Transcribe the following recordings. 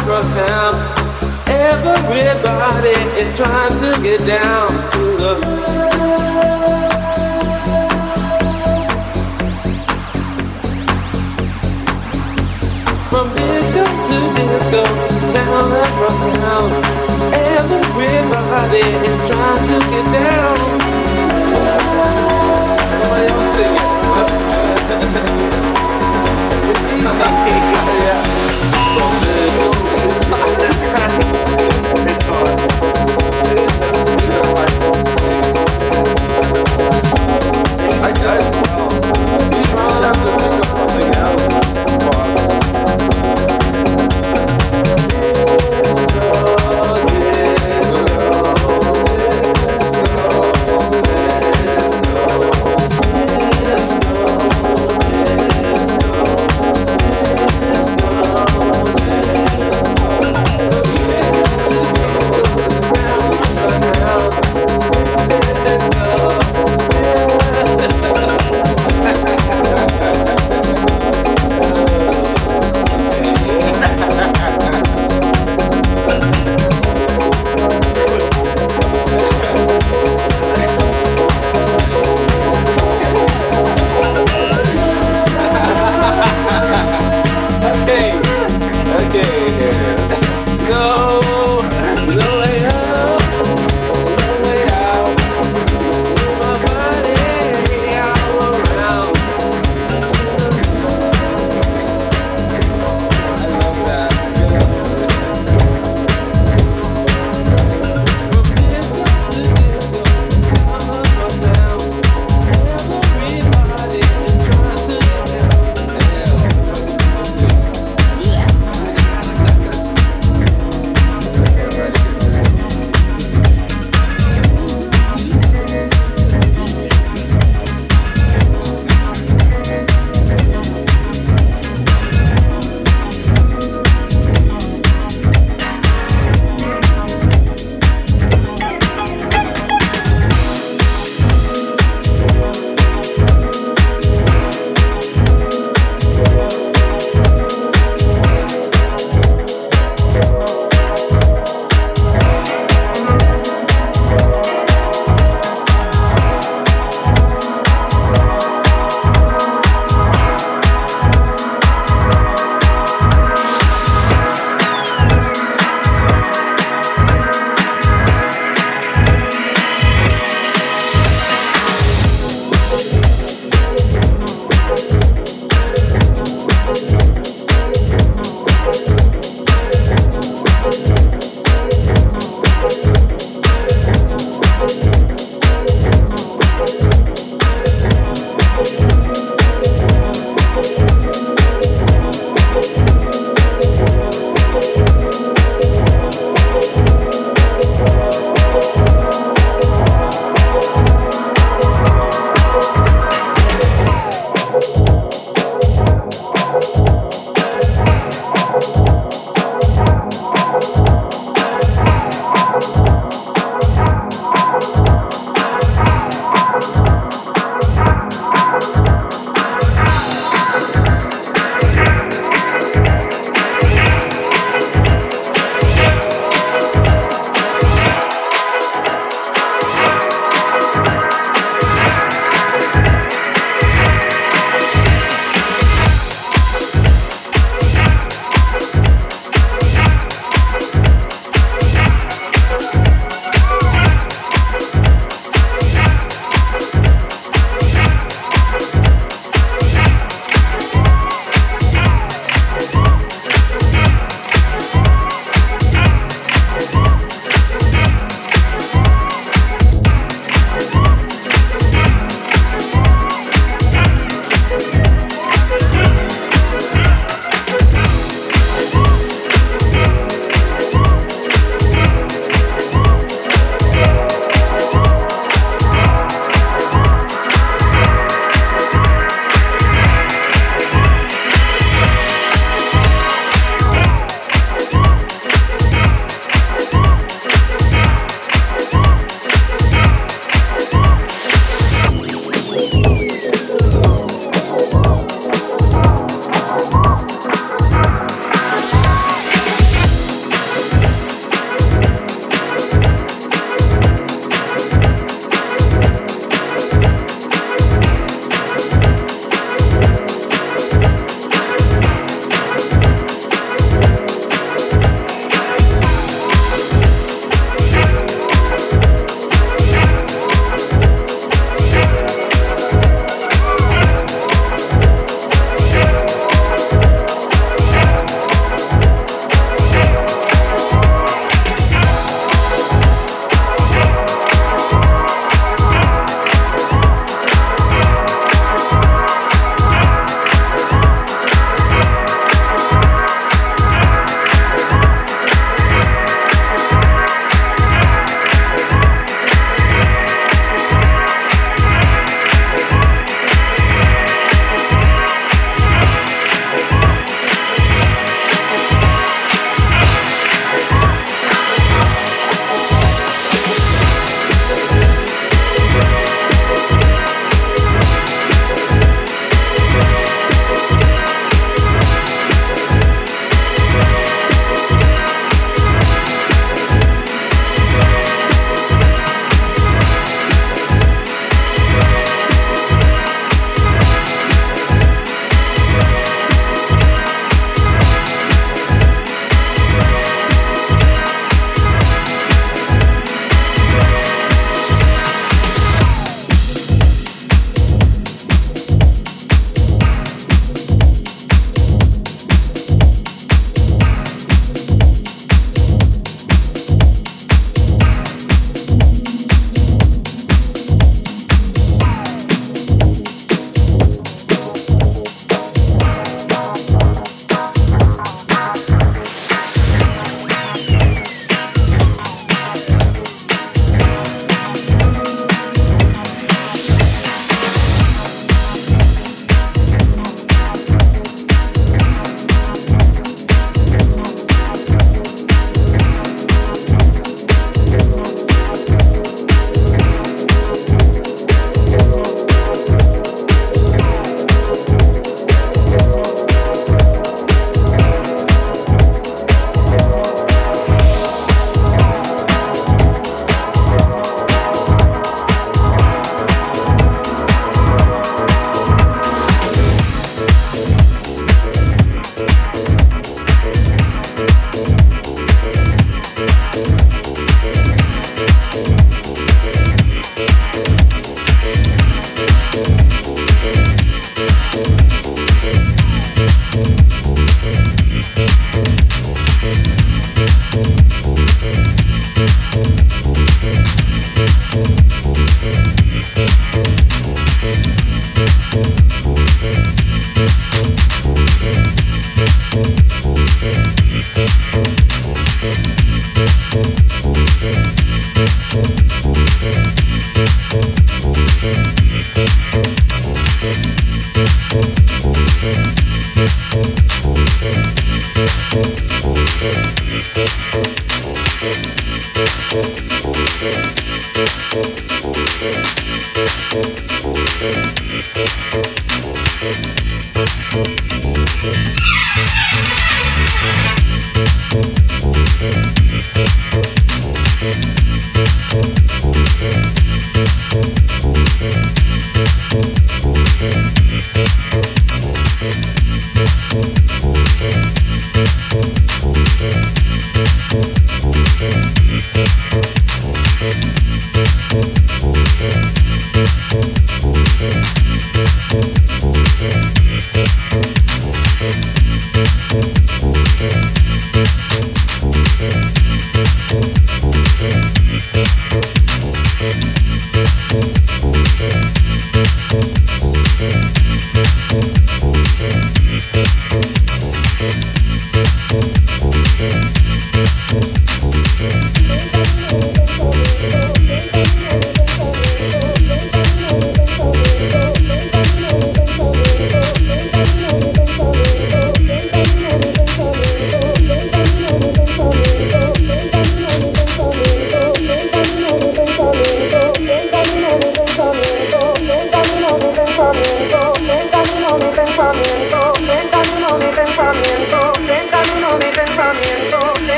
across town. Everybody is trying to get down to the. From disco to disco, town across town. Everybody is trying to get down.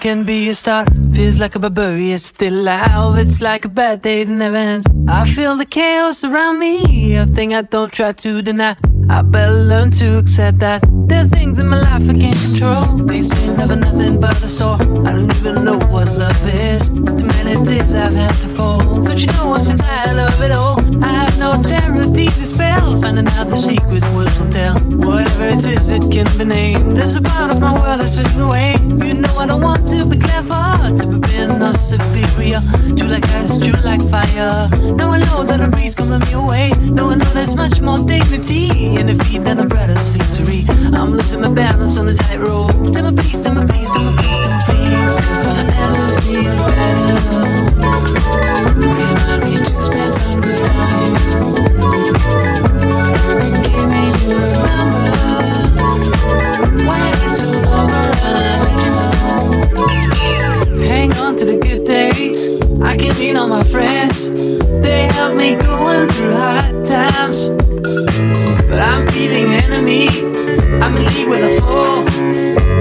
Can be a start, feels like a barbarian, it's still alive. It's like a bad day that never ends. I feel the chaos around me, a thing I don't try to deny. I better learn to accept that there are things in my life I can't control. They say love is nothing but a sore. I don't even know what love is. Too many tears I've had to fall. Don't you know I'm so tired of it all? I have no terror of these spells. Finding out the secret words will tell. Whatever it is, it can be named. There's a part of my world that's hidden away. You know I don't want to be clever, to be being or superior. True like ice, true like fire. Now I know that a breeze coming me away. Now I know there's much more dignity in defeat than a brother's victory. I'm losing my balance on the tightrope. Tell me please, tell me please, tell me please, tell me please. If I ever feel better, remind me to spend time with you. Give me your number. Why it's all over and I let you know. Hang on to the good days. I can lean on my friends. They help me going through hard times. But I'm feeling enemy. I'm in league with a fool.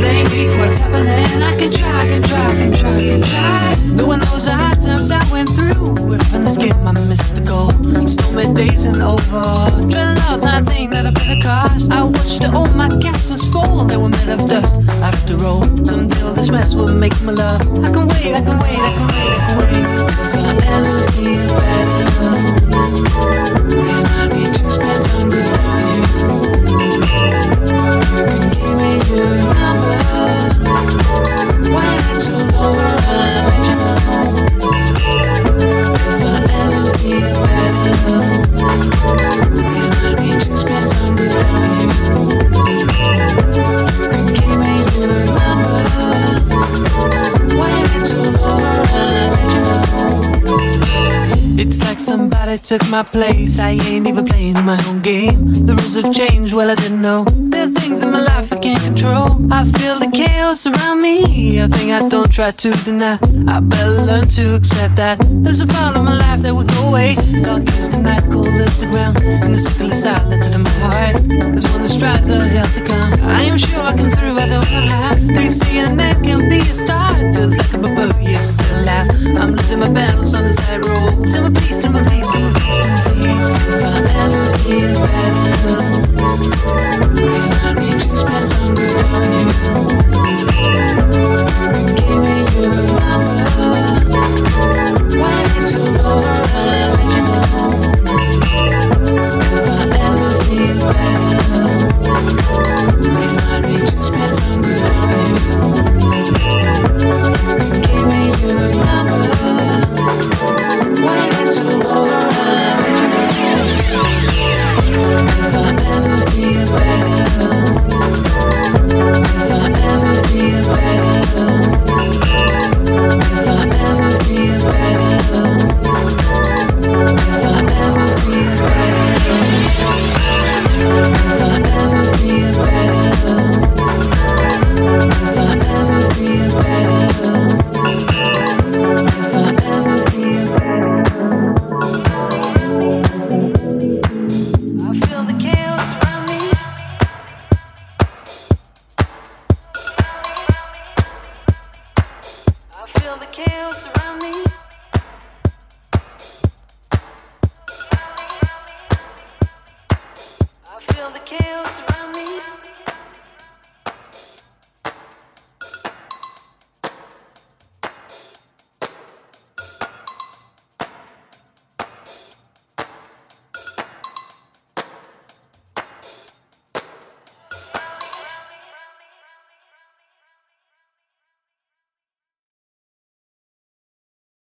Blame me for what's happening. I can try, I can try, I can try, I can try. Knowing those are hard times I went through. Whipping the skin, my mystical. Stormy days and over. Dreading out that thing that I better cost. I watched all my castles fall. They were made of dust. After all, some deal this mess will make me love. I can wait, I can wait, I can wait, I can wait. If I ever feel better, remind me to spend time with you. Give me your number. When it's all over, I'll let you know. If I ever feel better, remind me to spend time with you. Give me your number. When it's all over, I'll let you know. It's like somebody took my place. I ain't even playing my own game. The rules have changed, well I didn't know. There are things in my life I can't control. I feel the chaos around me, a thing I don't try to deny. I better learn to accept that there's a part of my life that will go away. Dark is the night, cold is the ground, and the sickness I let it in my heart. There's one that strives a hell to come. I am sure I come through, I don't know how. They say a net can be a star. It feels like I'm above, you're still out. I'm losing my battles on the tightrope. Tell me please, tell me please, tell me please, tell me please. If I ever feel better, remind me to spend time with you. Give me your number. When it's all over, I'll let you know. If I ever feel better, remind me to spend time with you. Give me your number. If I ever feel better, if I ever feel better, if I ever feel better, if I ever feel better, if I ever feel better, if I ever feel better. Feel the chaos.